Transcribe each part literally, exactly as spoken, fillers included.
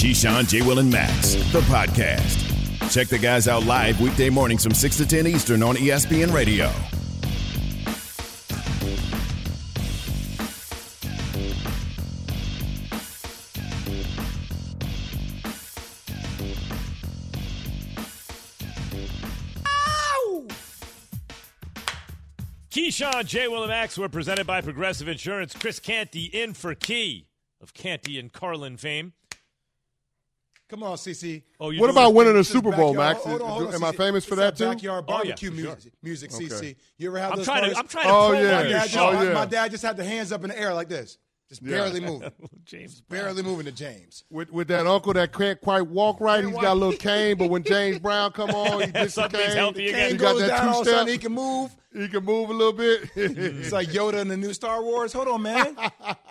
Keyshawn, J Will, and Max, the podcast. Check the guys out live weekday mornings from six to ten Eastern on E S P N Radio. Keyshawn, J Will, and Max were presented by Progressive Insurance. Chris Canty in for Key of Canty and Carlin fame. Come on, C C. Oh, what about winning a Super Bowl, Max? Hold on, hold on, Am C C. I famous for that, that too? Backyard barbecue oh, yeah, music, sure. music okay. C C. You ever have I'm those? Trying to, I'm trying to. Oh yeah. My, just, oh yeah. My dad just had the hands up in the air like this, just yeah. barely moving. James, just barely moving to James. With with that uncle that can't quite walk right, he's got a little cane. But when James Brown come on, he gets the cane. The cane goes down all of a sudden. He can move. He can move a little bit. It's like Yoda in the new Star Wars. Hold on, man.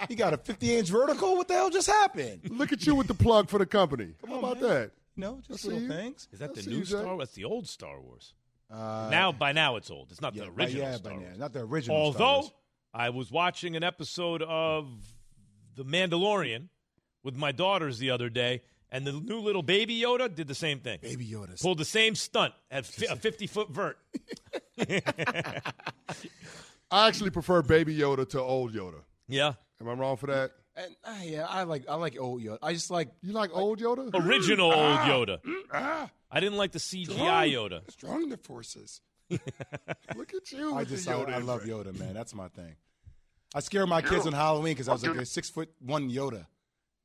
He got a fifty-inch vertical. What the hell just happened? Look at you with the plug for the company. Come How on, about man. That? No, just I'll little things. Is that I'll the new you, Star Wars? That's the old Star Wars. Uh, now, By now, it's old. It's not yeah, the original yeah, Star Wars. Now, not the original Although, Star Wars. Although, I was watching an episode of The Mandalorian with my daughters the other day, and the new little Baby Yoda did the same thing. Baby Yoda. Pulled the same stunt at a fifty-foot vert. I actually prefer Baby Yoda to old Yoda. Yeah. Am I wrong for that? And, uh, yeah, I like I like old Yoda. I just like you like, like old Yoda? Original ah, old Yoda. Ah, I didn't like the C G I strong, Yoda. Strong the forces. Look at you. I just Yoda I, I love Yoda, man. That's my thing. I scare my kids on Halloween because I was like a six foot one Yoda.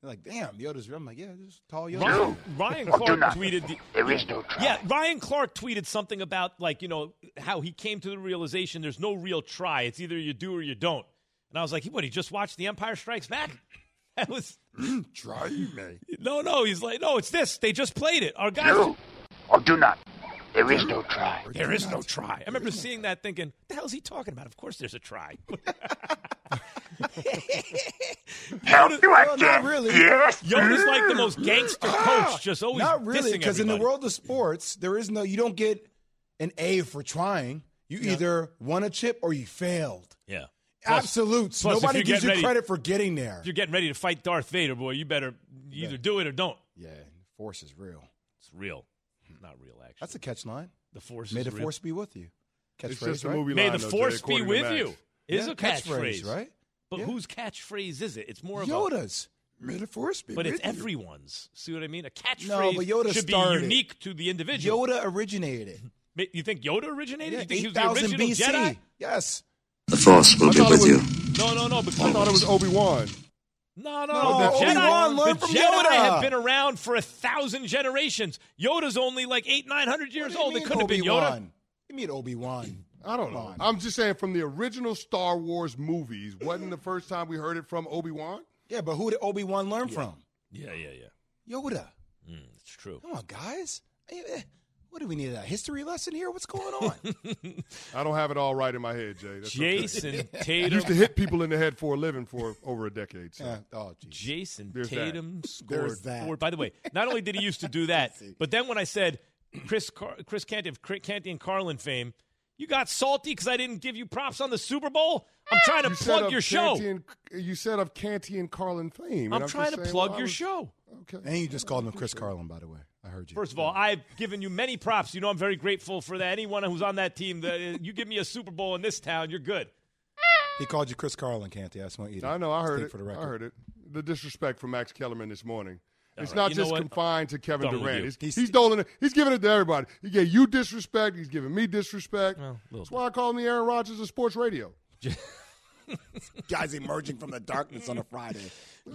They're like, damn, Yoda's real. I'm like, yeah, this is tall Yoda. Ryan, Ryan Clark tweeted. The, there is no try. Yeah, Ryan Clark tweeted something about, like, you know, how he came to the realization there's no real try. It's either you do or you don't. And I was like, what, he just watched The Empire Strikes Back? That was. Try me. No, no. He's like, no, it's this. They just played it. Our guys. Do or do not. There is no try. There is no try. I remember seeing that thinking, what the hell is he talking about? Of course there's a try. Yoda, well, not really. Yes. Yoda's like the most gangster coach, just always not really, because in the world of sports, there is no, you don't get an A for trying. You yeah. either won a chip or you failed. Yeah. Plus, absolutes. Plus Nobody gives you ready, credit for getting there. If you're getting ready to fight Darth Vader, boy, you better you yeah. either do it or don't. Yeah, force is real. It's real. Not real, actually. That's a catch line. The force May is the real. Force be with you. Catchphrase, right? It's just a movie May line, the though, force Jay, be with you is yeah, a catchphrase, catch right? But yeah. whose catchphrase is it? It's more of Yoda's. A, May the force be but with it's you. Everyone's. See what I mean? A catchphrase no, but Yoda should started. Be unique to the individual. Yoda originated it. You think Yoda originated it? Yeah, you think he was the original B C. Jedi? Yes. The force will be with was, you. No, no, no. Because I thought it was Obi-Wan. No, no, no. no the Jedi, learned the from Jedi Yoda. Have been around for a thousand generations. Yoda's only like eight, nine hundred years old. It couldn't have been Yoda. You mean Obi-Wan? I don't know. I'm just saying from the original Star Wars movies, wasn't the first time we heard it from Obi-Wan? Yeah, but who did Obi-Wan learn yeah. from? Yeah, yeah, yeah. Yoda. Mm, it's true. Come on, guys. What do we need, a history lesson here? What's going on? I don't have it all right in my head, Jay. That's Jason okay. Tatum. I used to hit people in the head for a living for over a decade. So. Uh, oh, geez. Jason There's Tatum that. Scored four. By the way, not only did he used to do that, but then when I said Chris Car- Chris Canty of Canty and Carlin fame, you got salty because I didn't give you props on the Super Bowl? I'm trying to you plug your show. And, you said of Canty and Carlin fame. I'm, I'm trying to saying, plug well, your was, show. Okay. And you just called him Chris Carlin, by the way. I heard you. First of all, I've given you many props. You know I'm very grateful for that. Anyone who's on that team, the, you give me a Super Bowl in this town, you're good. He called you Chris Carlin, Canty. I just want you to I know. I heard it. For the record. I heard it. The disrespect from Max Kellerman this morning. All it's right. not you just confined to Kevin Don't Durant. He's he's, doling it. He's giving it to everybody. He gave you disrespect. He's giving me disrespect. Well, That's bit. why I call him the Aaron Rodgers of sports radio. Guys emerging from the darkness on a Friday.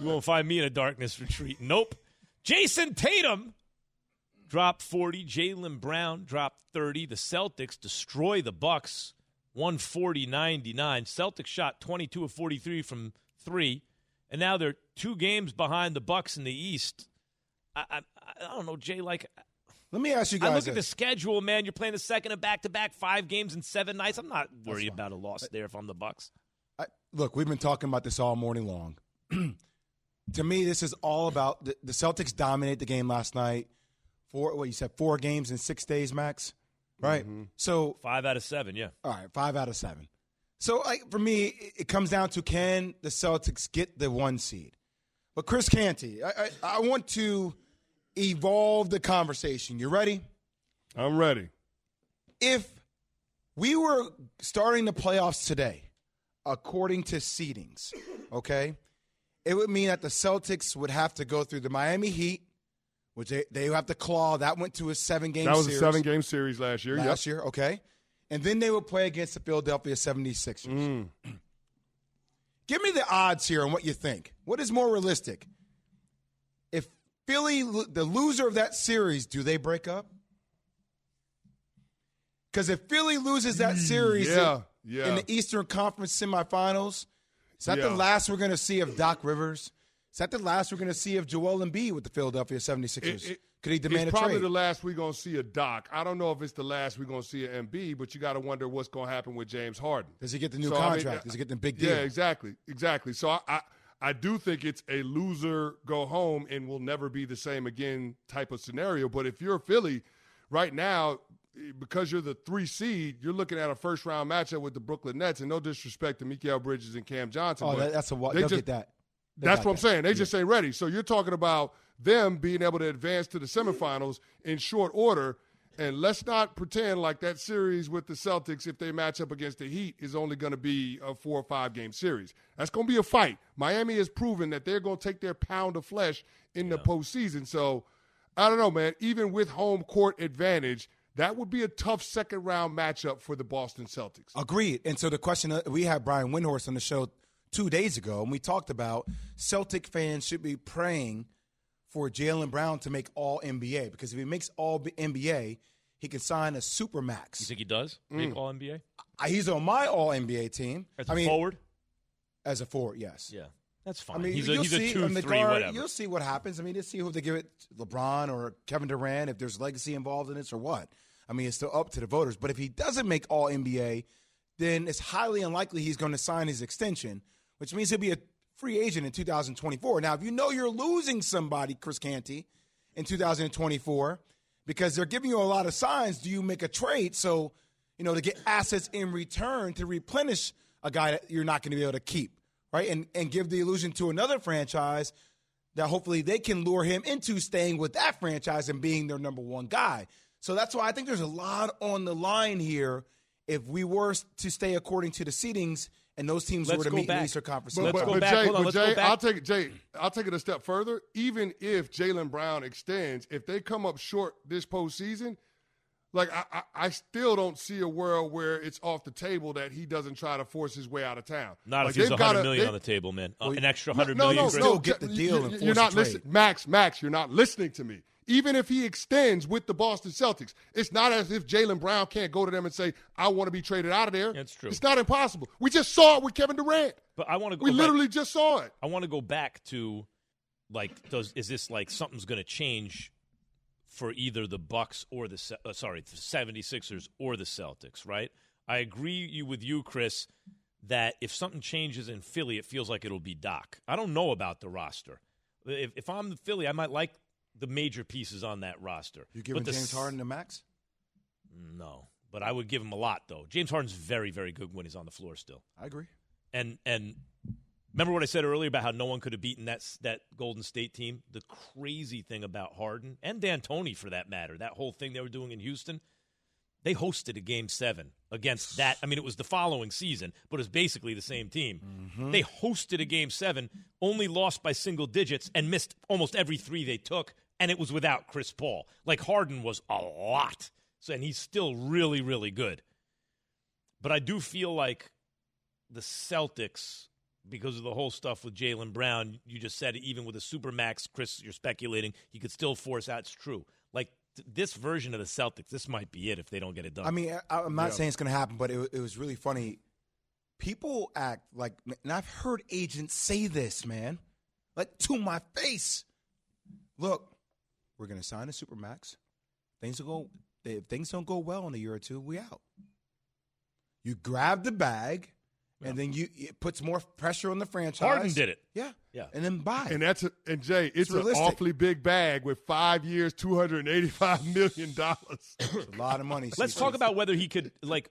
You won't find me in a darkness retreat. Nope. Jason Tatum dropped forty. Jaylen Brown dropped thirty. The Celtics destroy the Bucks one forty to ninety-nine. Celtics shot twenty-two of forty-three from three. And now they're two games behind the Bucks in the East. I, I, I don't know, Jay. Like, let me ask you guys. I look at the schedule, man. You're playing the second of back-to-back, five games in seven nights. I'm not worried about a loss there if I'm the Bucks. I, look, we've been talking about this all morning long. To me, this is all about the, the Celtics dominate the game last night. Four, what you said, four games in six days, Max, right? Mm-hmm. So five out of seven, yeah. All right, five out of seven. So, like, for me, it comes down to, can the Celtics get the one seed? But Chris Canty, I, I, I want to evolve the conversation. You ready? I'm ready. If we were starting the playoffs today, according to seedings, okay, it would mean that the Celtics would have to go through the Miami Heat, which they, they have to claw. That went to a seven-game series. That was series. a seven-game series last year. Last yep. year, okay. And then they would play against the Philadelphia seventy-sixers. Mm. Give me the odds here on what you think. What is more realistic? If Philly, the loser of that series, do they break up? Because if Philly loses that series yeah, in, yeah. in the Eastern Conference semifinals, is that yeah. the last we're going to see of Doc Rivers? Is that the last we're going to see of Joel Embiid with the Philadelphia seventy-sixers? It, it, Could he demand a trade? It's probably the last we're going to see a Doc. I don't know if it's the last we're going to see an Embiid, but you got to wonder what's going to happen with James Harden. Does he get the new so, contract? I mean, Does he get the big deal? Yeah, exactly. Exactly. So I, I, I do think it's a loser go home and will never be the same again type of scenario. But if you're Philly right now, because you're the three seed, you're looking at a first-round matchup with the Brooklyn Nets, and no disrespect to Mikal Bridges and Cam Johnson. Oh, that, that's a they'll just, get that. They that's what that. I'm saying. They yeah. just ain't ready. So you're talking about them being able to advance to the semifinals in short order, and let's not pretend like that series with the Celtics, if they match up against the Heat, is only going to be a four- or five-game series. That's going to be a fight. Miami has proven that they're going to take their pound of flesh in yeah. the postseason. So I don't know, man. Even with home court advantage, that would be a tough second-round matchup for the Boston Celtics. Agreed. And so the question, uh, we had Brian Windhorst on the show two days ago, and we talked about Celtic fans should be praying for Jaylen Brown to make all N B A, because if he makes all N B A, he can sign a Supermax. You think he does make mm. all N B A? I, he's on my all N B A team. As I a mean, forward? As a forward, yes. Yeah, that's fine. I mean, he's a, he's see, a two, three, guard, whatever. You'll see what happens. I mean, you'll see who they give it, LeBron or Kevin Durant, if there's legacy involved in this or what. I mean, it's still up to the voters. But if he doesn't make all N B A, then it's highly unlikely he's going to sign his extension, which means he'll be a free agent in two thousand twenty-four. Now, if you know you're losing somebody, Chris Canty, in two thousand twenty-four, because they're giving you a lot of signs, do you make a trade so, you know, to get assets in return to replenish a guy that you're not going to be able to keep, right? And, and give the illusion to another franchise that hopefully they can lure him into staying with that franchise and being their number one guy. So that's why I think there's a lot on the line here if we were to stay according to the seedings and those teams let's were to meet back. in the Eastern Conference. But, but, but, but Jay, on, but Jay I'll, take it, Jay, I'll take it a step further. Even if Jaylen Brown extends, if they come up short this postseason, like I, I, I still don't see a world where it's off the table that he doesn't try to force his way out of town. Not like if he's one hundred million dollay, on the table, man. Uh, well, an extra one hundred no, million. No, no, no. Get the deal you, and force you're not listen, Max, Max, you're not listening to me. Even if he extends with the Boston Celtics, it's not as if Jaylen Brown can't go to them and say, I want to be traded out of there. That's true. It's not impossible. We just saw it with Kevin Durant. But I want to go We back. literally just saw it. I want to go back to, like, does is this like something's going to change for either the Bucks or the uh, – sorry, the seventy-sixers or the Celtics, right? I agree you with you, Chris, that if something changes in Philly, it feels like it'll be Doc. I don't know about the roster. If, if I'm the Philly, I might like – the major pieces on that roster. You giving the, James Harden a max? No, but I would give him a lot, though. James Harden's very, very good when he's on the floor still. I agree. And and remember what I said earlier about how no one could have beaten that, that Golden State team? The crazy thing about Harden, and D'Antoni for that matter, that whole thing they were doing in Houston, they hosted a Game seven against that. I mean, it was the following season, but it was basically the same team. Mm-hmm. They hosted a Game seven, only lost by single digits, and missed almost every three they took, and it was without Chris Paul. Like, Harden was a lot, so, and he's still really, really good. But I do feel like the Celtics, because of the whole stuff with Jaylen Brown, you just said even with a Supermax, Chris, you're speculating, he could still force out. It's true. Like, th- this version of the Celtics, this might be it if they don't get it done. I mean, I, I'm not yeah. saying it's going to happen, but it, it was really funny. People act like, and I've heard agents say this, man, like to my face. Look, we're going to sign a Supermax. Things will go, if things don't go well in a year or two, we out. You grab the bag, yeah. and then you it puts more pressure on the franchise. Harden did it. Yeah. Yeah. And then buy it. And, that's a, and Jay, it's, it's an awfully big bag with five years, two hundred eighty-five million dollars. It's a lot of money. Let's talk about whether he could, like,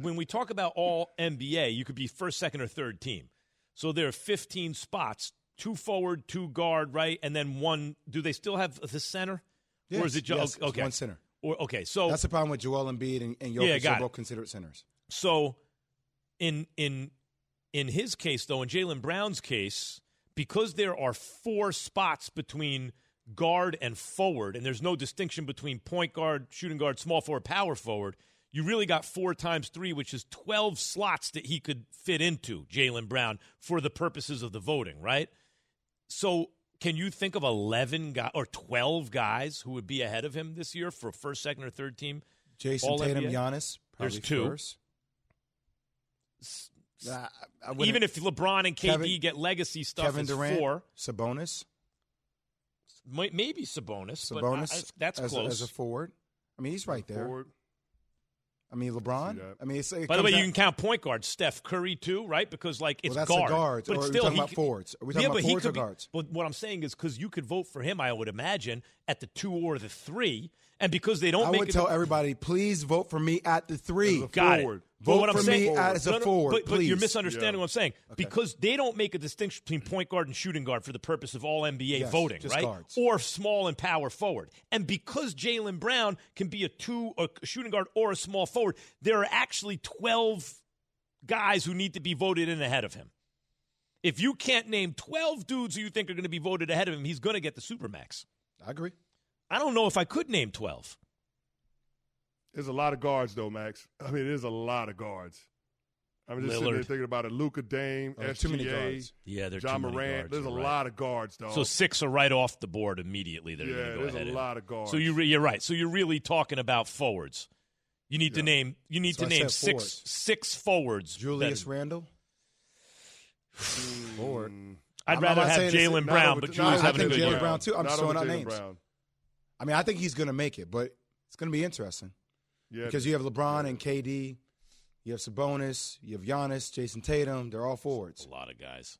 when we talk about all N B A, you could be first, second, or third team. So there are fifteen spots two forward, two guard, right? And then one. Do they still have the center? Yes. Or is it just yes, okay. one center? Or, okay, so that's the problem with Joel Embiid and, and Jokic. Yeah, are both considered centers. So, in in in his case, though, in Jaylen Brown's case, because there are four spots between guard and forward, and there's no distinction between point guard, shooting guard, small forward, power forward. You really got four times three, which is twelve slots that he could fit into, Jaylen Brown, for the purposes of the voting, right? So can you think of eleven guys or twelve guys who would be ahead of him this year for first, second, or third team? Jason All Tatum, N B A? Giannis. There's two. First. Uh, Even if LeBron and K D Kevin, get legacy stuff, Kevin Durant, four. Sabonis. Maybe Sabonis. Sabonis. But I, that's as, close. As a forward. I mean, he's right there. Forward. I mean, LeBron. I mean, it's, it by the way, out. You can count point guards. Steph Curry too, right? Because like it's well, that's guard, guards, but or it's still are we talking he, about forwards. Are we talking yeah, about forwards or be, guards? But what I'm saying is, because you could vote for him, I would imagine at the two or the three, and because they don't. I make would it tell a, everybody, please vote for me at the three. A Got forward. It. Vote what I'm for saying, me as a no, no, forward. But, but you're misunderstanding yeah. what I'm saying okay. because they don't make a distinction between point guard and shooting guard for the purpose of all N B A yes, voting, right? Guards. Or small and power forward. And because Jaylen Brown can be a two, a shooting guard or a small forward, there are actually twelve guys who need to be voted in ahead of him. If you can't name twelve dudes who you think are going to be voted ahead of him, he's going to get the Supermax. I agree. I don't know if I could name twelve. There's a lot of guards, though, Max. I mean, there's a lot of guards. I'm just Lillard. sitting there thinking about it. Luka, Dame, oh, S G A, too many guards. Yeah, there's John too Morant. Many guards, there's a right. lot of guards, though. So six are right off the board immediately. They're yeah, going to go there's ahead a lot in. Of guards. So you re- you're right. So you're really talking about forwards. You need yeah. to name. You need That's to name six forwards. six forwards. Julius that, Randle. Lord, I'd I'm rather have Jaylen Brown, but Julius having a good year. Jaylen Brown too. I'm throwing out names. I mean, I think he's going to make it, but it's going to be interesting. Yeah, because you have LeBron yeah. and K D, you have Sabonis, you have Giannis, Jason Tatum. They're all forwards. A lot of guys.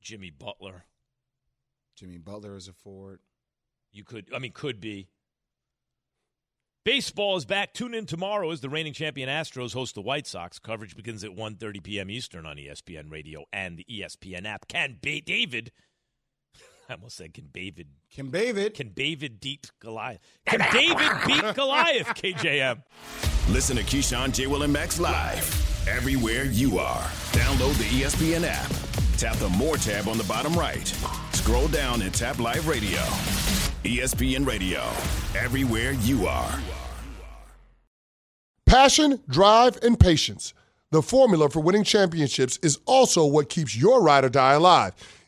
Jimmy Butler. Jimmy Butler is a forward. You could, I mean, could be. Baseball is back. Tune in tomorrow as the reigning champion Astros host the White Sox. Coverage begins at one thirty p.m. Eastern on E S P N Radio and the E S P N app. Can ba- David... I almost said, can David... Can David... Can David beat Goliath? Can David beat Goliath, K J M? Listen to Keyshawn, J Will, and Max live everywhere you are. Download the E S P N app. Tap the More tab on the bottom right. Scroll down and tap Live Radio. E S P N Radio. Everywhere you are. Passion, drive, and patience. The formula for winning championships is also what keeps your ride or die alive.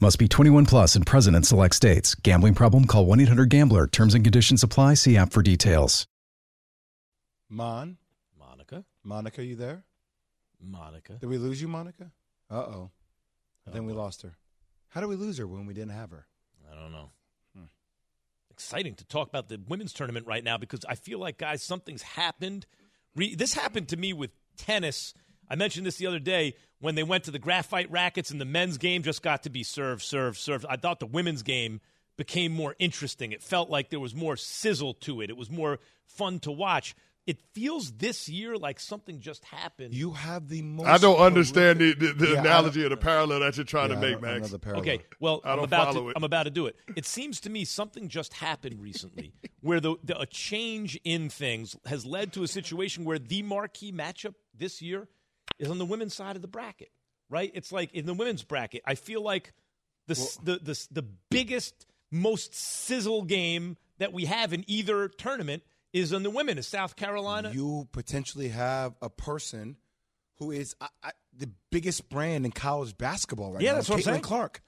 Must be twenty-one plus and present in select states. Gambling problem? Call one eight hundred gambler. Terms and conditions apply. See app for details. Mon. Monica. Monica, you there? Monica. Did we lose you, Monica? Uh-oh. Uh-oh. Then we lost her. How did we lose her when we didn't have her? I don't know. Hmm. Exciting to talk about the women's tournament right now because I feel like, guys, something's happened. Re- this happened to me with tennis. I mentioned this the other day when they went to the graphite rackets and the men's game just got to be serve, serve, serve. I thought the women's game became more interesting. It felt like there was more sizzle to it. It was more fun to watch. It feels this year like something just happened. You have the most. I don't understand the, the, the yeah, analogy or the parallel that you're trying yeah, to make, Max. Okay, well, I I'm, don't about follow to, it. I'm about to do it. It seems to me something just happened recently where the, the a change in things has led to a situation where the marquee matchup this year is on the women's side of the bracket, right? It's like in the women's bracket, I feel like the well, the, the the biggest, most sizzle game that we have in either tournament is on the women of South Carolina. You potentially have a person who is I, I, the biggest brand in college basketball right yeah, now. Yeah, that's what I'm saying. Caitlin Clark.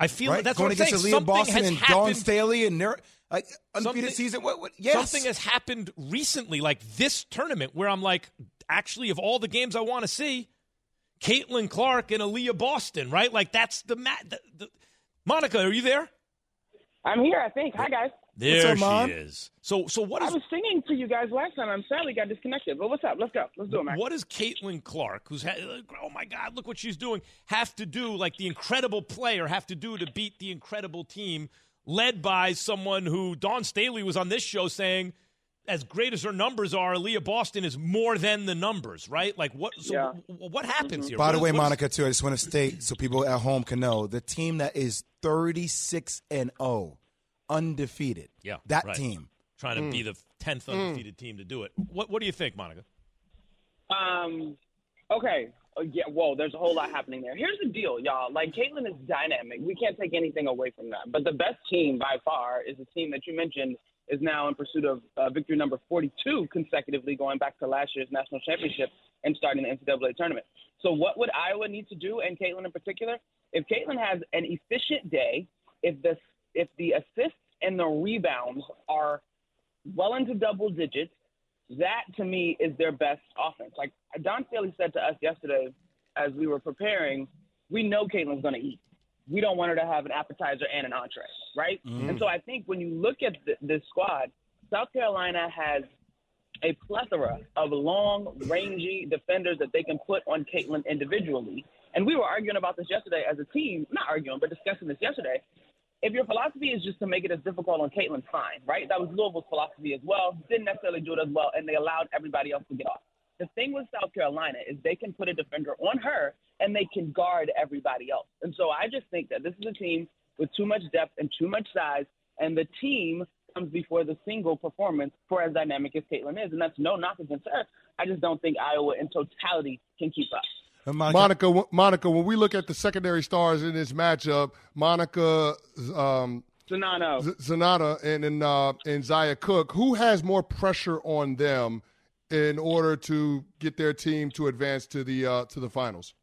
I feel right? that's Going what I'm saying. Going against Aaliyah Boston and happened. Dawn Staley and their like, undefeated season. What, what, yes. Something has happened recently, like this tournament, where I'm like, actually, of all the games I want to see, Caitlin Clark and Aaliyah Boston, right? Like, that's the, ma- the, the – Monica, are you there? I'm here, I think. Hi, guys. There up, she is. So, so what is? I was singing to you guys last time. I'm sadly got disconnected. But what's up? Let's go. Let's do it, Max. What does Caitlin Clark, who's had, oh my God, look what she's doing, have to do? Like the incredible player have to do to beat the incredible team led by someone who Dawn Staley was on this show saying, as great as her numbers are, Aaliyah Boston is more than the numbers, right? Like what? So yeah. What happens mm-hmm. here? By what the is, way, Monica, is, too, I just want to state so people at home can know the team that is thirty-six and oh. Undefeated. Yeah, that right. team. Trying to mm. be the tenth undefeated mm. team to do it. What What do you think, Monica? Um. Okay. Uh, yeah. Whoa, there's a whole lot happening there. Here's the deal, y'all. Like, Caitlin is dynamic. We can't take anything away from that. But the best team by far is the team that you mentioned is now in pursuit of uh, victory number forty-two consecutively, going back to last year's national championship and starting the N C double A tournament. So what would Iowa need to do, and Caitlin in particular? If Caitlin has an efficient day, if the If the assists and the rebounds are well into double digits, that, to me, is their best offense. Like Don Staley said to us yesterday as we were preparing, we know Caitlin's going to eat. We don't want her to have an appetizer and an entree, right? Mm-hmm. And so I think when you look at th- this squad, South Carolina has a plethora of long, rangy defenders that they can put on Caitlin individually. And we were arguing about this yesterday as a team, not arguing, but discussing this yesterday. If your philosophy is just to make it as difficult on Caitlin, fine, right? That was Louisville's philosophy as well. Didn't necessarily do it as well, and they allowed everybody else to get off. The thing with South Carolina is they can put a defender on her, and they can guard everybody else. And so I just think that this is a team with too much depth and too much size, and the team comes before the single performance for as dynamic as Caitlin is, and that's no knock against her. I just don't think Iowa in totality can keep up. Monica, Monica, Monica, when we look at the secondary stars in this matchup, Monica um, Zanata Z- and and, uh, and Zaya Cook, who has more pressure on them in order to get their team to advance to the uh, to the finals?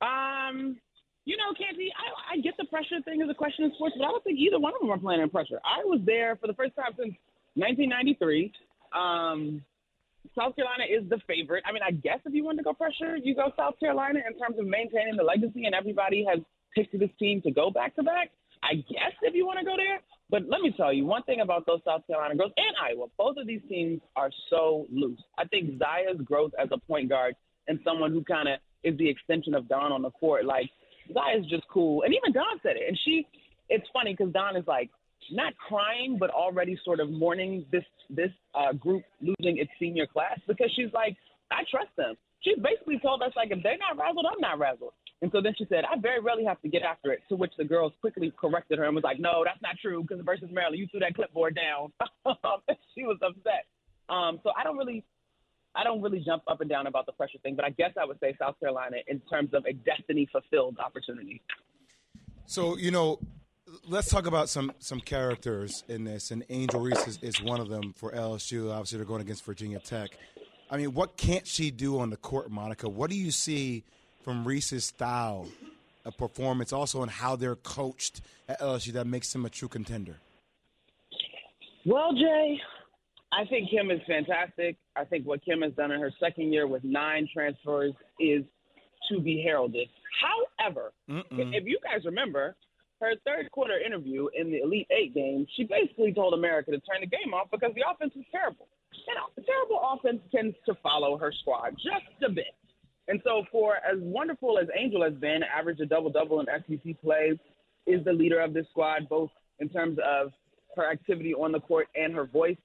Um, you know, Canty, I, I get the pressure thing as a question in sports, but I don't think either one of them are playing in pressure. I was there for the first time since nineteen ninety-three. Um South Carolina is the favorite. I mean, I guess if you want to go pressure, you go South Carolina in terms of maintaining the legacy, and everybody has picked this team to go back-to-back. I guess if you want to go there. But let me tell you one thing about those South Carolina girls and Iowa. Both of these teams are so loose. I think Zaya's growth as a point guard and someone who kind of is the extension of Dawn on the court, like, Zaya's just cool. And even Dawn said it. And she – it's funny because Dawn is like, not crying, but already sort of mourning this this uh, group losing its senior class because she's like, I trust them. She basically told us, like, if they're not razzled, I'm not razzled. And so then she said, I very rarely have to get after it, to which the girls quickly corrected her and was like, no, that's not true because versus Maryland, you threw that clipboard down. She was upset. Um, so I don't really I don't really jump up and down about the pressure thing, but I guess I would say South Carolina in terms of a destiny-fulfilled opportunity. So, you know, let's talk about some some characters in this, and Angel Reese is, is one of them for L S U. Obviously, they're going against Virginia Tech. I mean, what can't she do on the court, Monica? What do you see from Reese's style of performance, also in how they're coached at L S U that makes them a true contender? Well, Jay, I think Kim is fantastic. I think what Kim has done in her second year with nine transfers is to be heralded. However, Mm-mm. if you guys remember – her third quarter interview in the Elite Eight game, she basically told America to turn the game off because the offense was terrible. And a terrible offense tends to follow her squad just a bit. And so for as wonderful as Angel has been, average a double-double in S E C plays, is the leader of this squad, both in terms of her activity on the court and her voice.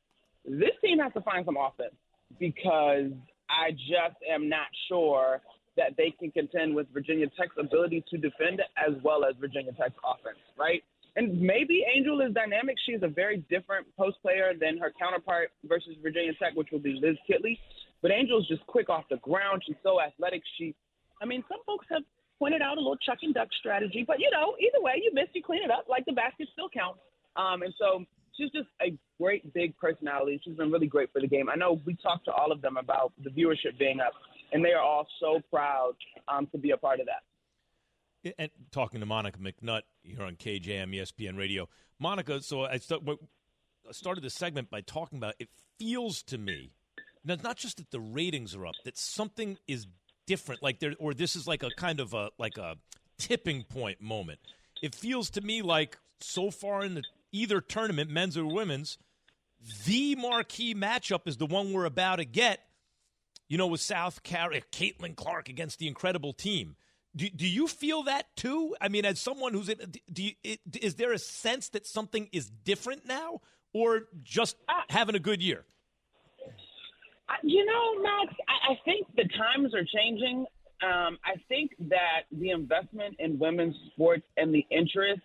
This team has to find some offense. because I just am not sure that they can contend with Virginia Tech's ability to defend as well as Virginia Tech's offense, right? And maybe Angel is dynamic. She's a very different post player than her counterpart versus Virginia Tech, which will be Liz Kitley. But Angel's just quick off the ground. She's so athletic. She, I mean, some folks have pointed out a little chuck and duck strategy. But, you know, either way, you miss, you clean it up. Like, the basket still counts. Um, and so she's just a great big personality. She's been really great for the game. I know we talked to all of them about the viewership being up, and they are all so proud um, to be a part of that. And talking to Monica McNutt here on K J M E S P N Radio. Monica, so I st- started the segment by talking about it feels to me, now it's not just that the ratings are up, that something is different, like there, or this is like a kind of a like a tipping point moment. It feels to me like so far in the, either tournament, men's or women's, the marquee matchup is the one we're about to get, you know, with South Carolina, Caitlin Clark against the incredible team. Do, do you feel that too? I mean, as someone who's in, do you, is there a sense that something is different now, or just I, having a good year? I, you know, Max, I, I think the times are changing. Um, I think that the investment in women's sports and the interest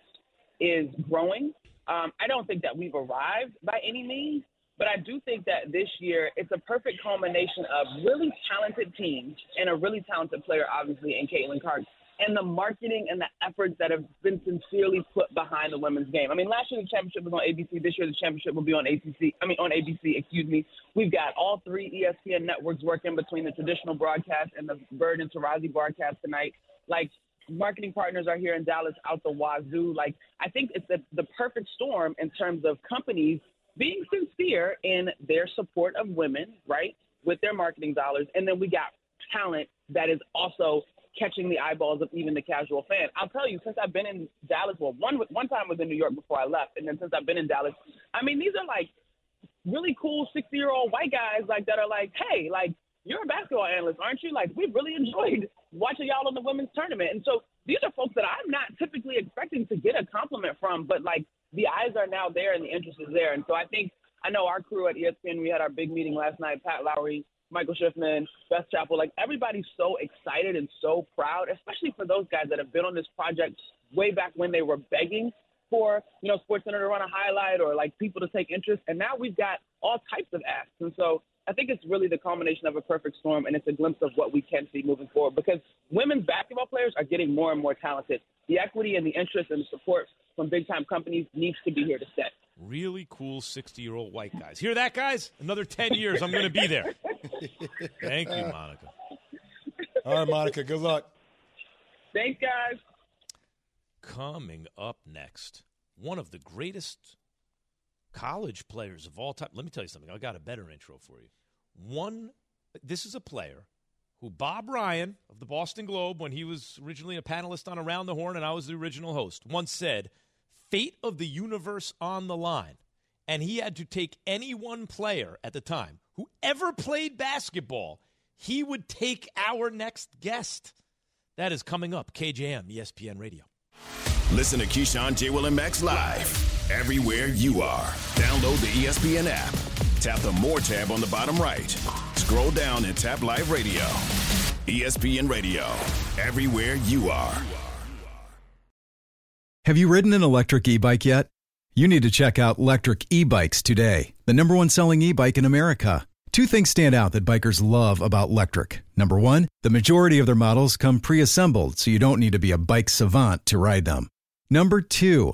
is growing. Um, I don't think that we've arrived by any means, but I do think that this year it's a perfect culmination of really talented teams and a really talented player, obviously, in Caitlin Clark, and the marketing and the efforts that have been sincerely put behind the women's game. I mean, last year the championship was on A B C. This year the championship will be on A C C. I mean, on A B C, excuse me. We've got all three E S P N networks working between the traditional broadcast and the Bird and Tarazi broadcast tonight. Like, marketing partners are here in Dallas out the wazoo. Like, I think it's the, the perfect storm in terms of companies being sincere in their support of women, right, with their marketing dollars. And then we got talent that is also catching the eyeballs of even the casual fan. I'll tell you, since I've been in Dallas, well, one one time was in New York before I left, and then since I've been in Dallas, I mean, these are, like, really cool sixty-year-old white guys, like, that are like, hey, like, you're a basketball analyst, aren't you? Like, we've really enjoyed watching y'all in the women's tournament. And so these are folks that I'm not typically expecting to get a compliment from, but, like, the eyes are now there and the interest is there. And so I think, I know our crew at E S P N, we had our big meeting last night, Pat Lowry, Michael Schiffman, Beth Chappell, like, everybody's so excited and so proud, especially for those guys that have been on this project way back when they were begging for, you know, SportsCenter to run a highlight or, like, people to take interest. And now we've got all types of asks. And so I think it's really the culmination of a perfect storm, and it's a glimpse of what we can see moving forward, because women's basketball players are getting more and more talented. The equity and the interest and the support from big-time companies needs to be here to set. Really cool sixty-year-old white guys. Hear that, guys? Another ten years, I'm going to be there. Thank you, Monica. All right, Monica, good luck. Thanks, guys. Coming up next, one of the greatest college players of all time. Let me tell you something. I got a better intro for you. One, this is a player who Bob Ryan of the Boston Globe, when he was originally a panelist on Around the Horn and I was the original host, once said, fate of the universe on the line. And he had to take any one player at the time who ever played basketball. He would take our next guest. That is coming up. K J M E S P N Radio. Listen to Keyshawn, J Will, and Max live everywhere you are. Download the E S P N app. Tap the More tab on the bottom right. Scroll down and tap Live Radio. E S P N Radio. Everywhere you are. Have you ridden an electric e-bike yet? You need to check out Lectric e-bikes today, the number one selling e-bike in America. Two things stand out that bikers love about Lectric. Number one, the majority of their models come pre-assembled, so you don't need to be a bike savant to ride them. Number two,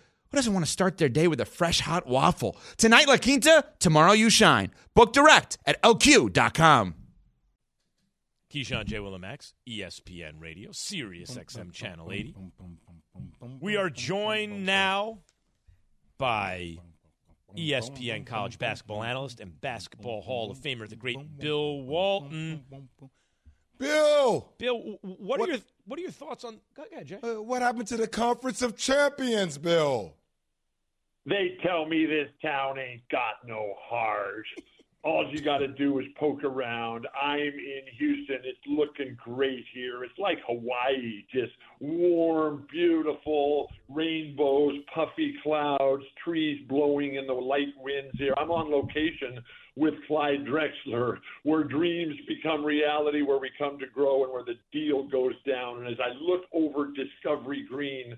who doesn't want to start their day with a fresh, hot waffle? Tonight, La Quinta, tomorrow you shine. Book direct at L Q dot com. Keyshawn J Will and Max, E S P N Radio, Sirius X M Channel eighty. We are joined now by E S P N college basketball analyst and basketball Hall of Famer, the great Bill Walton. Bill, Bill, what are what, your what are your thoughts on? Go ahead, Jay. Uh, what happened to the Conference of Champions, Bill? They tell me this town ain't got no heart. All you got to do is poke around. I'm in Houston. It's looking great here. It's like Hawaii, just warm, beautiful, rainbows, puffy clouds, trees blowing in the light winds here. I'm on location with Clyde Drexler, where dreams become reality, where we come to grow, and where the deal goes down. And as I look over Discovery Green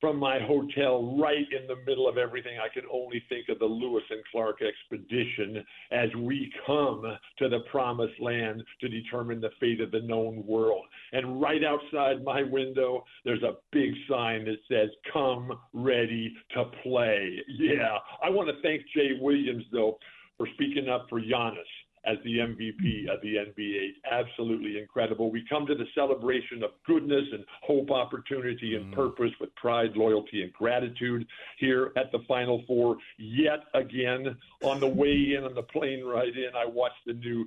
from my hotel, right in the middle of everything, I can only think of the Lewis and Clark expedition as we come to the promised land to determine the fate of the known world. And right outside my window, there's a big sign that says, "Come ready to play." Yeah. I want to thank Jay Williams, though, for speaking up for Giannis as the M V P of the N B A. Absolutely incredible. We come to the celebration of goodness and hope, opportunity, and mm. purpose with pride, loyalty, and gratitude here at the Final Four. Yet again, on the way in, on the plane ride in, I watched the new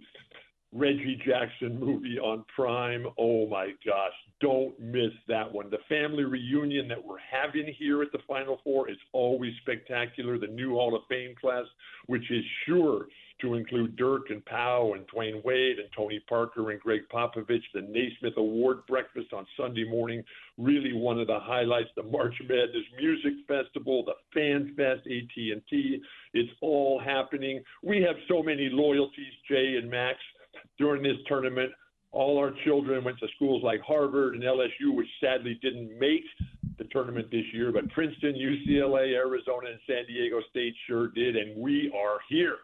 Reggie Jackson movie on Prime. Oh, my gosh. Don't miss that one. The family reunion that we're having here at the Final Four is always spectacular. The new Hall of Fame class, which is sure to include Dirk and Powell and Dwayne Wade and Tony Parker and Greg Popovich. The Naismith Award breakfast on Sunday morning, really one of the highlights. The March Madness Music Festival, the Fan Fest, A T and T. It's all happening. We have so many loyalties, Jay and Max, during this tournament. All our children went to schools like Harvard and L S U, which sadly didn't make the tournament this year, but Princeton, U C L A, Arizona, and San Diego State sure did, and we are here.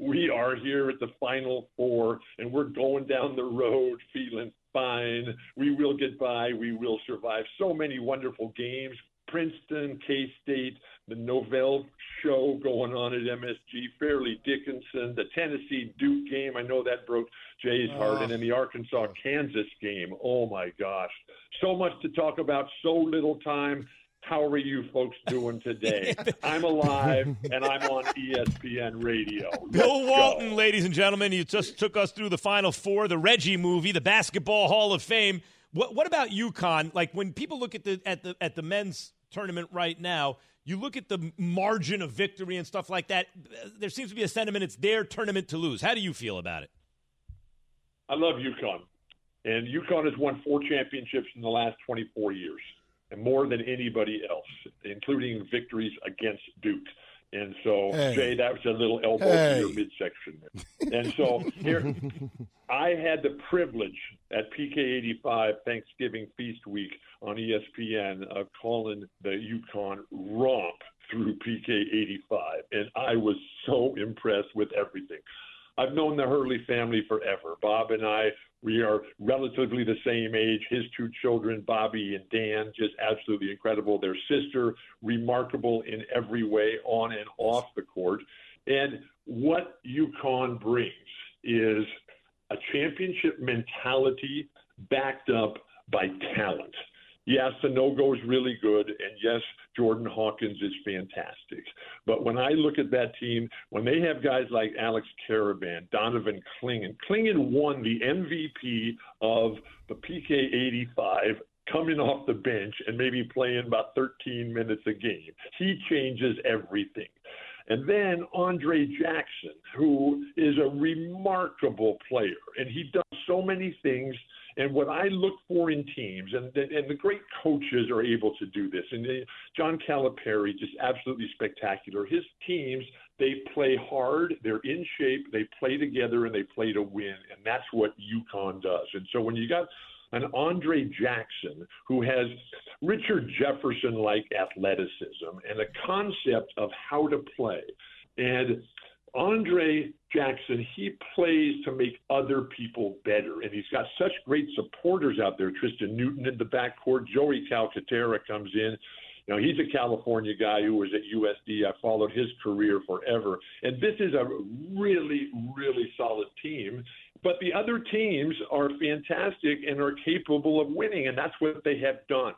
We are here at the Final Four, and we're going down the road feeling fine. We will get by. We will survive. So many wonderful games. Princeton, K-State, the Novell show going on at M S G, Fairleigh Dickinson, the Tennessee-Duke game. I know that broke Jay's heart. And then the Arkansas-Kansas game. Oh, my gosh. So much to talk about, so little time. How are you folks doing today? I'm alive, and I'm on E S P N Radio. Let's Bill Walton, go. Ladies and gentlemen, you just took us through the Final Four, the Reggie movie, the Basketball Hall of Fame. What, what about UConn? Like, when people look at the at the at the men's tournament right now, you look at the margin of victory and stuff like that. There seems to be a sentiment it's their tournament to lose. How do you feel about it? I love UConn, and UConn has won four championships in the last twenty-four years. And more than anybody else, including victories against Duke. And so, hey. Jay, that was a little elbow hey. to your midsection there. And so, here, I had the privilege at P K eighty-five Thanksgiving Feast Week on E S P N of calling the UConn romp through P K eighty-five. And I was so impressed with everything. I've known the Hurley family forever. Bob and I, we are relatively the same age. His two children, Bobby and Dan, just absolutely incredible. Their sister, remarkable in every way, on and off the court. And what UConn brings is a championship mentality backed up by talent. Yes, Sanogo's really good, and yes, Jordan Hawkins is fantastic. But when I look at that team, when they have guys like Alex Caravan, Donovan Clingan, Clingan won the M V P of the P K eighty-five coming off the bench and maybe playing about thirteen minutes a game. He changes everything. And then Andre Jackson, who is a remarkable player, and he does so many things. And what I look for in teams, and, and the great coaches are able to do this, and they, John Calipari, just absolutely spectacular. His teams, they play hard, they're in shape, they play together, and they play to win, and that's what UConn does. And so when you got an Andre Jackson who has Richard Jefferson-like athleticism and a concept of how to play, and Andre Jackson, he plays to make other people better, and he's got such great supporters out there. Tristan Newton in the backcourt. Joey Calcaterra comes in. You know, he's a California guy who was at U S D. I followed his career forever. And this is a really, really solid team. But the other teams are fantastic and are capable of winning, and that's what they have done.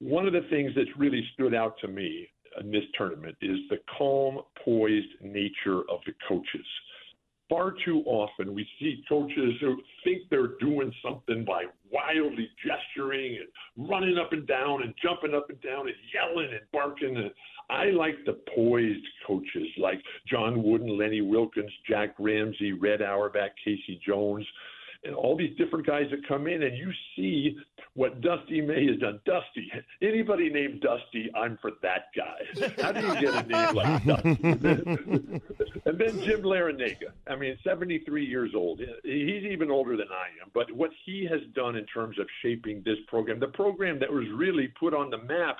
One of the things that's really stood out to me in this tournament is the calm, poised nature of the coaches. Far too often we see coaches who think they're doing something by wildly gesturing and running up and down and jumping up and down and yelling and barking. And I like the poised coaches like John Wooden, Lenny Wilkins, Jack Ramsey, Red Auerbach, Casey Jones, and all these different guys that come in, and you see what Dusty May has done. Dusty, anybody named Dusty, I'm for that guy. How do you get a name like Dusty? And then Jim Larinaga. I mean, seventy-three years old. He's even older than I am. But what he has done in terms of shaping this program, the program that was really put on the map,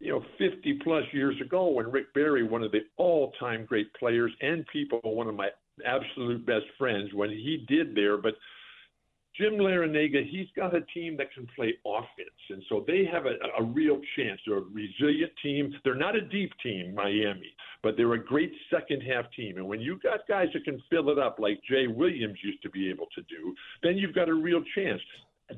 you know, fifty-plus years ago when Rick Barry, one of the all-time great players and people, one of my absolute best friends, when he did there. But Jim Larinaga, he's got a team that can play offense, and so they have a, a real chance. They're a resilient team. They're not a deep team, Miami, but they're a great second-half team. And when you've got guys that can fill it up like Jay Williams used to be able to do, then you've got a real chance.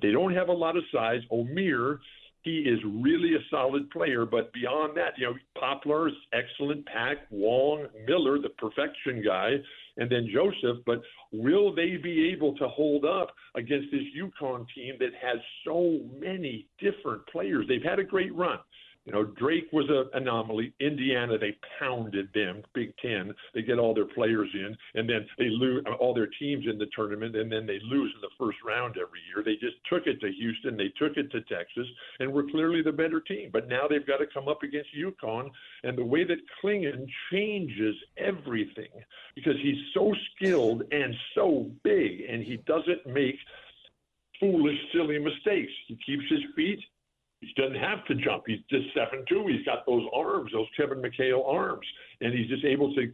They don't have a lot of size. Omeer, he is really a solid player, but beyond that, you know, Poplar is excellent, Pack, Wong, Miller, the perfection guy, and then Joseph. But will they be able to hold up against this UConn team that has so many different players? They've had a great run. You know, Drake was an anomaly. Indiana, they pounded them, Big Ten. They get all their players in, and then they lose all their teams in the tournament, and then they lose in the first round every year. They just took it to Houston. They took it to Texas, and were clearly the better team. But now they've got to come up against UConn, and the way that Klingin changes everything because he's so skilled and so big, and he doesn't make foolish, silly mistakes. He keeps his feet. He doesn't have to jump. He's just seven two. He's got those arms, those Kevin McHale arms, and he's just able to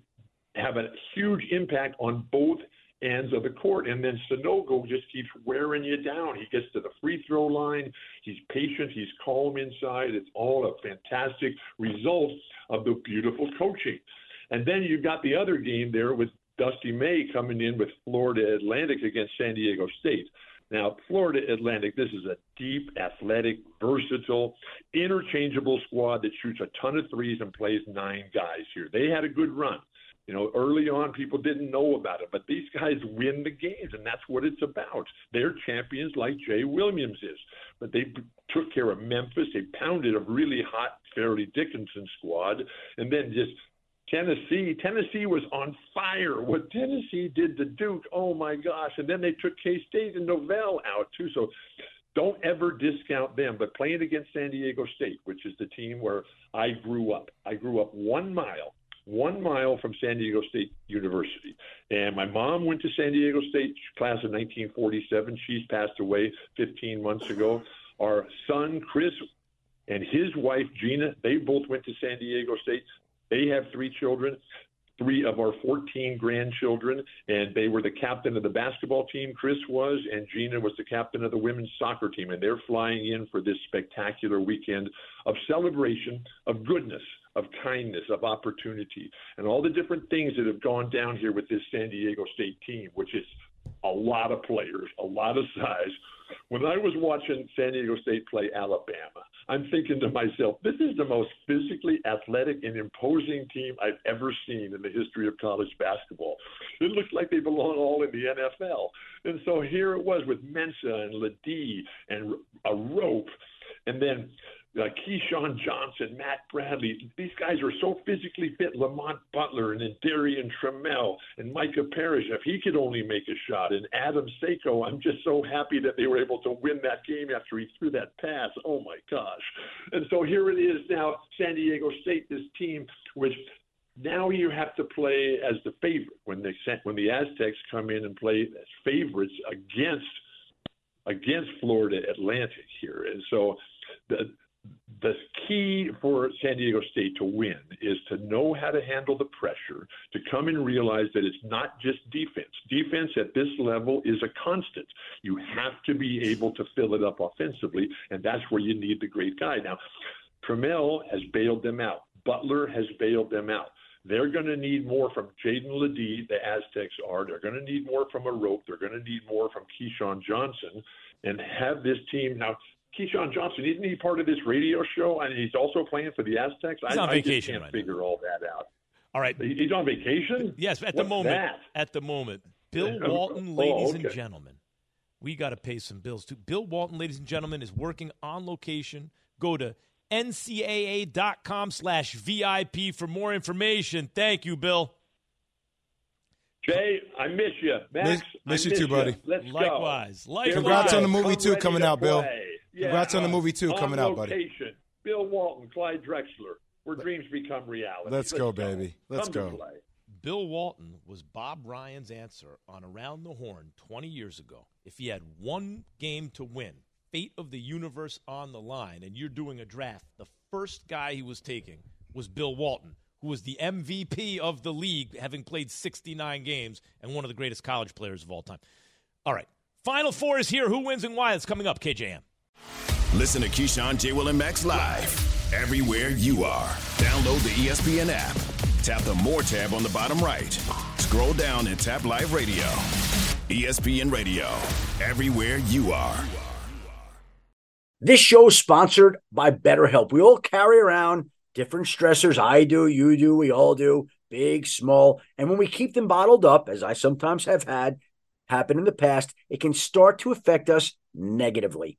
have a huge impact on both ends of the court. And then Sanogo just keeps wearing you down. He gets to the free throw line. He's patient. He's calm inside. It's all a fantastic result of the beautiful coaching. And then you've got the other game there with Dusty May coming in with Florida Atlantic against San Diego State. Now, Florida Atlantic, this is a deep, athletic, versatile, interchangeable squad that shoots a ton of threes and plays nine guys here. They had a good run. You know, early on, people didn't know about it, but these guys win the games, and that's what it's about. They're champions like Jay Williams is. But they took care of Memphis. They pounded a really hot Fairleigh Dickinson squad, and then just – Tennessee, Tennessee was on fire. What Tennessee did to Duke, oh, my gosh. And then they took K-State and Novell out, too. So don't ever discount them. But playing against San Diego State, which is the team where I grew up. I grew up one mile, one mile from San Diego State University. And my mom went to San Diego State, class of nineteen forty-seven. She's passed away fifteen months ago. Our son, Chris, and his wife, Gina, they both went to San Diego State. They have three children, three of our fourteen grandchildren, and they were the captain of the basketball team, Chris was, and Gina was the captain of the women's soccer team, and they're flying in for this spectacular weekend of celebration, of goodness, of kindness, of opportunity, and all the different things that have gone down here with this San Diego State team, which is a lot of players, a lot of size. When I was watching San Diego State play Alabama, I'm thinking to myself, this is the most physically athletic and imposing team I've ever seen in the history of college basketball. It looks like they belong all in the N F L. And so here it was with Mensah and Ledee and a rope, and then uh, Keyshawn Johnson, Matt Bradley. These guys are so physically fit. Lamont Butler and then Darian Trammell and Micah Parrish, if he could only make a shot. And Adam Sako, I'm just so happy that they were able to win that game after he threw that pass. Oh, my gosh. And so here it is now, San Diego State, this team, which now you have to play as the favorite when, they, when the Aztecs come in and play as favorites against against Florida Atlantic here. And so the the key for San Diego State to win is to know how to handle the pressure, to come and realize that it's not just defense. Defense at this level is a constant. You have to be able to fill it up offensively, and that's where you need the great guy. Now, Trammell has bailed them out. Butler has bailed them out. They're going to need more from Jaden Ledee, the Aztecs are. They're going to need more from Arope. They're going to need more from Keyshawn Johnson, and have this team now. Keyshawn Johnson, isn't he part of this radio show? And he's also playing for the Aztecs. He's I, on vacation I just can't right figure now. all that out. All right. He's on vacation? Yes, at What's the moment. That? At the moment. Bill Walton, ladies oh, okay. and gentlemen, we got to pay some bills too. Bill Walton, ladies and gentlemen, is working on location. Go to N C A A dot com slash V I P for more information. Thank you, Bill. Jay, I miss you. Max, miss, miss I you miss too, buddy. You. Let's Likewise. go. Likewise. Congrats on the movie, too, coming out, Bill. Yeah, Congrats on the movie, too, coming out, buddy. Bill Walton, Clyde Drexler, where Let, dreams become reality. Let's, let's go, go, baby. Let's Come go. Bill Walton was Bob Ryan's answer on Around the Horn twenty years ago. If he had one game to win, fate of the universe on the line, and you're doing a draft, the first guy he was taking was Bill Walton, who was the M V P of the league, having played sixty-nine games, and one of the greatest college players of all time. All right. Final Four is here. Who wins and why? It's coming up, K J M. Listen to Keyshawn, J. Will, and Max live everywhere you are. Download the E S P N app. Tap the More tab on the bottom right. Scroll down and tap Live Radio. E S P N Radio, everywhere you are. This show is sponsored by BetterHelp. We all carry around different stressors. I do, you do, we all do, big, small. And when we keep them bottled up, as I sometimes have had happen in the past, it can start to affect us negatively.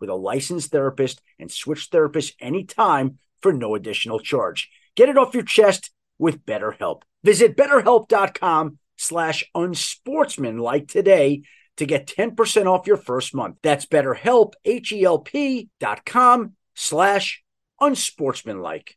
with a licensed therapist and switch therapists anytime for no additional charge. Get it off your chest with BetterHelp. Visit BetterHelp.com slash unsportsmanlike today to get ten percent off your first month. That's BetterHelp, H E L P dot com slash unsportsmanlike.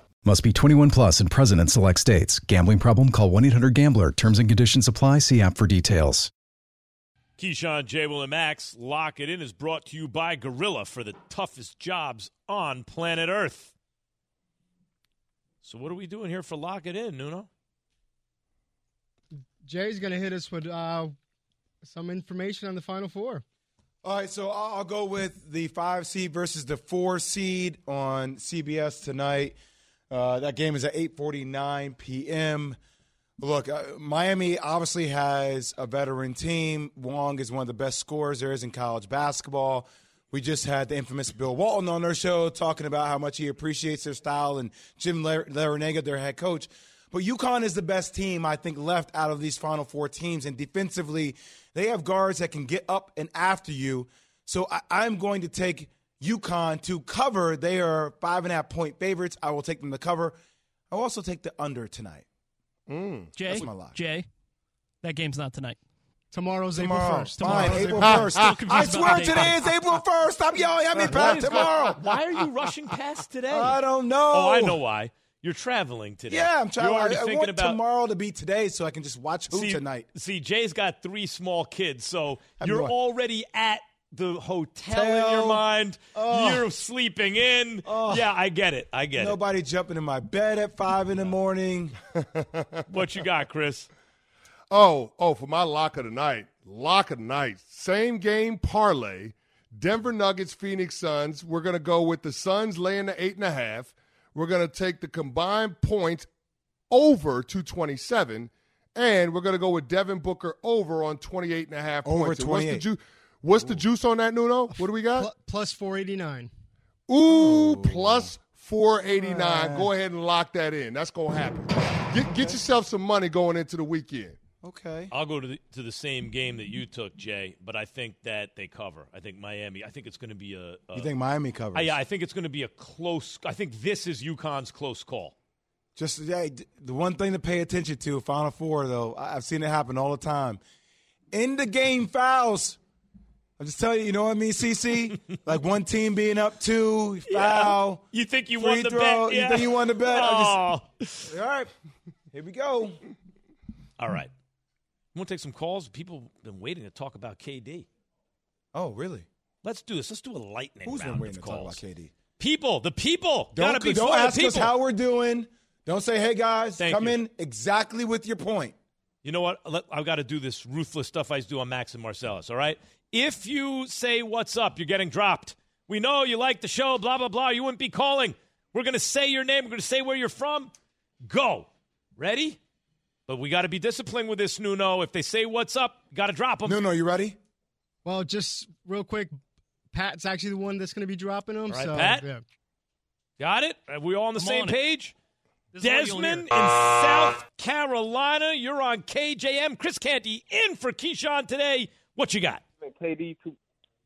Must be twenty-one plus and present in select states. Gambling problem? Call one eight hundred gambler. Terms and conditions apply. See app for details. Keyshawn, J. Will, and Max. Lock It In is brought to you by Gorilla, for the toughest jobs on planet Earth. So what are we doing here for Lock It In, Nuno? Jay's going to hit us with uh, some information on the Final Four. All right, so I'll go with the five seed versus the four seed on C B S tonight. Uh, that game is at eight forty-nine p.m. Look, uh, Miami obviously has a veteran team. Wong is one of the best scorers there is in college basketball. We just had the infamous Bill Walton on their show talking about how much he appreciates their style, and Jim Lar- Larrañaga, their head coach. But UConn is the best team, I think, left out of these Final Four teams. And defensively, they have guards that can get up and after you. So I- I'm going to take – UConn to cover. They are five and a half point favorites. I will take them to cover. I'll also take the under tonight. Mm, Jay, that's my lock. Jay, that game's not tonight. Tomorrow's tomorrow. April first. Tomorrow's April first. Ah, ah, I swear today is April first. Stop yelling at me, Pat. Tomorrow. Why are you rushing past today? I don't know. Oh, I know why. You're traveling today. Yeah, I'm traveling. You're already I, I want about, tomorrow to be today so I can just watch who see, tonight. See, Jay's got three small kids, so I'm you're going. already at the hotel Tell. in your mind. Oh. You're sleeping in. Oh. Yeah, I get it. I get Nobody it. Nobody jumping in my bed at five in the morning. What you got, Chris? Oh, oh, for my lock of the night. Lock of the night. Same game parlay. Denver Nuggets, Phoenix Suns. We're going to go with the Suns laying the eight and a half. We're going to take the combined points over two twenty-seven, and we're going to go with Devin Booker over on twenty-eight and a half over points. Over twenty-eight. What's, the, ju- what's the juice on that, Nuno? What do we got? Plus four eighty-nine. Ooh, Ooh. Plus four eighty-nine. Uh. Go ahead and lock that in. That's going to happen. Get, okay. get yourself some money going into the weekend. Okay. I'll go to the, to the same game that you took, Jay, but I think that they cover. I think Miami. I think it's going to be a, a – You think Miami covers? I, yeah, I think it's going to be a close – I think this is UConn's close call. Just yeah, the one thing to pay attention to, Final Four, though, I've seen it happen all the time. In the game fouls. I'm just telling you, you know what I mean, C C? Like one team being up two, foul. Yeah. You think you won the throw, bet? Yeah. You think you won the bet? I just, all right, here we go. All right. I'm going to take some calls. People have been waiting to talk about K D. Oh, really? Let's do this. Let's do a lightning Who's round been waiting of calls. To talk about K D? People. The people. Don't, gotta be don't ask people. us how we're doing. Don't say, hey, guys, Thank come you. in exactly with your point. You know what? I've got to do this ruthless stuff I do on Max and Marcellus, all right? If you say what's up, you're getting dropped. We know you like the show, blah, blah, blah. You wouldn't be calling. We're going to say your name. We're going to say where you're from. Go. Ready? But we got to be disciplined with this, Nuno. If they say what's up, got to drop them. Nuno, you ready? Well, just real quick, Pat's actually the one that's going to be dropping them. All right, so, Pat? Yeah. Got it? Are we all on the I'm same on page? Desmond in South Carolina. You're on K J M. Chris Canty in for Keyshawn today. What you got? K D, too,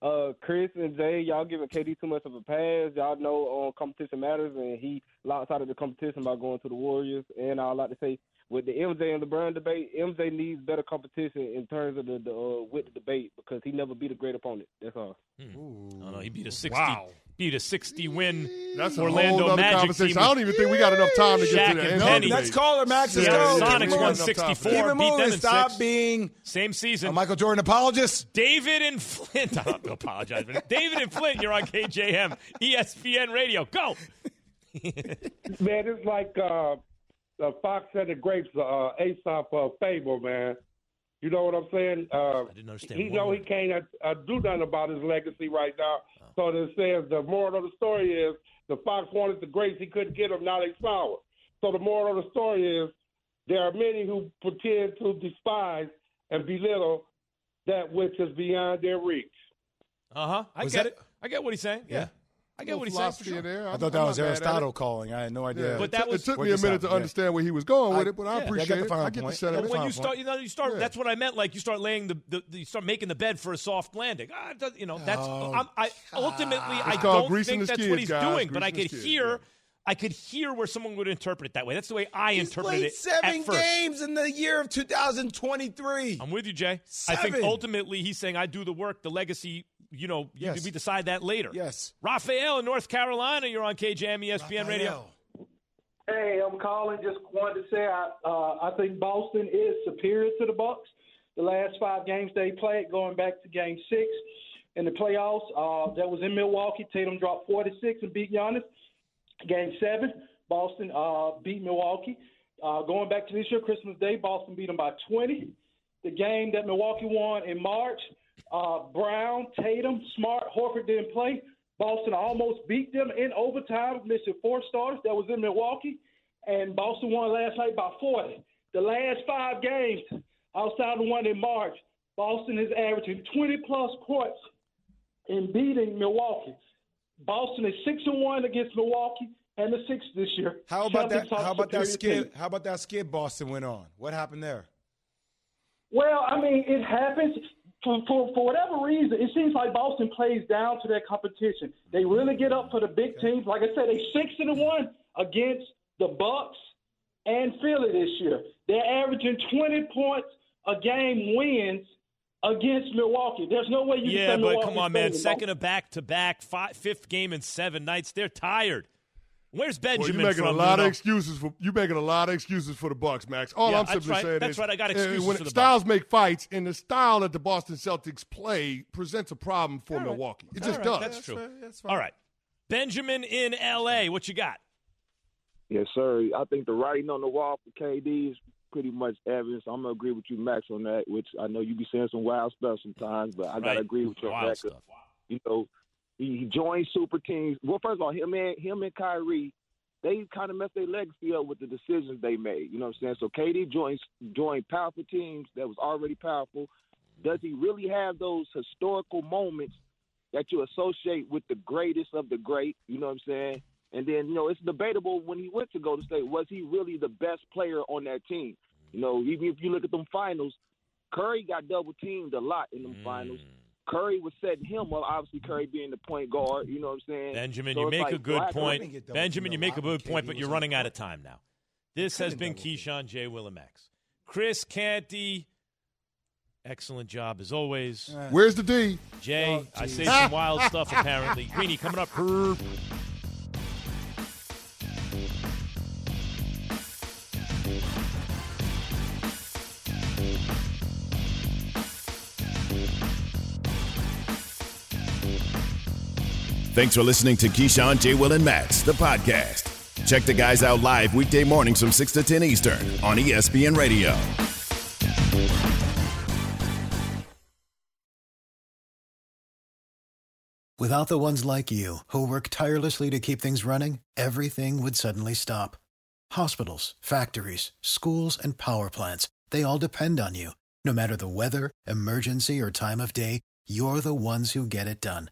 uh, Chris and Jay, y'all giving K D too much of a pass. Y'all know uh, competition matters, and he lost out of the competition by going to the Warriors. And I like to say, with the M J and LeBron debate, M J needs better competition in terms of the, the uh, with the debate because he never beat a great opponent. That's all. Hmm. I don't know. He beat a sixty. Wow. Beat a sixty-win Orlando Magic team. I don't even think we got enough time to Jack get to that. No, let's call her Max. Let's go. Sonics won sixty-four. Beat them in stop six. being same season. A Michael Jordan apologist. David and Flint. I don't apologize. But David and Flint, you're on K J M, E S P N Radio. Go. Man, it's like uh, the fox and the grapes, uh, Aesop uh, fable, man. You know what I'm saying? Uh, I didn't understand. He know he can't uh, do nothing about his legacy right now. Oh. So it says the moral of the story is the fox wanted the grapes. He couldn't get them. Now they sour. So the moral of the story is there are many who pretend to despise and belittle that which is beyond their reach. Uh-huh. I was get that? it. I get what he's saying. Yeah. yeah. I get what he said. Sure. There. I thought that was Aristotle calling. I had no idea. Yeah. But that was, it took me a minute to understand yeah. where he was going with it, but I yeah, appreciate it. I get the setup. When you point. start, you know, you start. Yeah. That's what I meant. Like you start laying the, the, the you start making the bed for a soft landing. I, you know, that's oh, I'm, I ultimately I don't think that's kids, what he's guys. doing, greasing but I could kids, hear. Yeah. I could hear where someone would interpret it that way. That's the way I He's interpreted it. He's played seven at first. games in the year of two thousand twenty-three. I'm with you, Jay. Seven. I think ultimately he's saying, I do the work, the legacy, you know, yes. we decide that later. Yes. Raphael in North Carolina, you're on K J M, E S P N Raphael. Radio. Hey, I'm calling. Just wanted to say I, uh, I think Boston is superior to the Bucks. The last five games they played, going back to game six in the playoffs, uh, that was in Milwaukee. Tatum dropped forty-six and beat Giannis. Game seven, Boston uh, beat Milwaukee. Uh, going back to this year, Christmas Day, Boston beat them by twenty. The game that Milwaukee won in March, uh, Brown, Tatum, Smart, Horford didn't play. Boston almost beat them in overtime, missing four starters. That was in Milwaukee. And Boston won last night by forty. The last five games, outside the one in March, Boston is averaging twenty-plus points in beating Milwaukee. Boston is six and one against Milwaukee and the sixth this year. How about Celtics that? How about that skid? How about that skid? Boston went on. What happened there? Well, I mean, it happens for, for for whatever reason. It seems like Boston plays down to their competition. They really get up for the big teams. Like I said, they six and one against the Bucks and Philly this year. They're averaging twenty points a game wins. Against Milwaukee. There's no way you yeah, can say Milwaukee. Yeah, but come on, man. Second of back-to-back, five, fifth game in seven nights. They're tired. Where's Benjamin well, you're making from? A lot you know? of excuses for, you're making a lot of excuses for the Bucks, Max. All yeah, I'm simply right. saying that's is. That's right. I got excuses uh, when for the styles Bucks. make fights, and the style that the Boston Celtics play presents a problem for right. Milwaukee. It All just right. does. That's, that's true. Right. That's All right. Benjamin in L A, what you got? Yes, sir. I think the writing on the wall for K D is pretty much evidence. I'm going to agree with you, Max, on that, which I know you be saying some wild stuff sometimes, but I right. got to agree with your wild stuff. You know, he joined super teams. Well, first of all, him and, him and Kyrie, they kind of messed their legacy up with the decisions they made. You know what I'm saying? So K D joins joined powerful teams that was already powerful. Does he really have those historical moments that you associate with the greatest of the great? You know what I'm saying? And then, you know, it's debatable when he went to Golden State, was he really the best player on that team? You know, even if you look at them finals, Curry got double-teamed a lot in them mm. finals. Curry was setting him up, obviously Curry being the point guard, you know what I'm saying? Benjamin, so you make like, a good well, point. Benjamin, you make a good point, but you're running out of time now. This has been Keyshawn J. Willimax. Chris Canty, excellent job as always. Uh, Where's the D? Jay, oh, I say some wild stuff apparently. Greeny, coming up. Her. Thanks for listening to Keyshawn, J. Will, and Max, the podcast. Check the guys out live weekday mornings from six to ten Eastern on E S P N Radio. Without the ones like you, who work tirelessly to keep things running, everything would suddenly stop. Hospitals, factories, schools, and power plants, they all depend on you. No matter the weather, emergency, or time of day, you're the ones who get it done.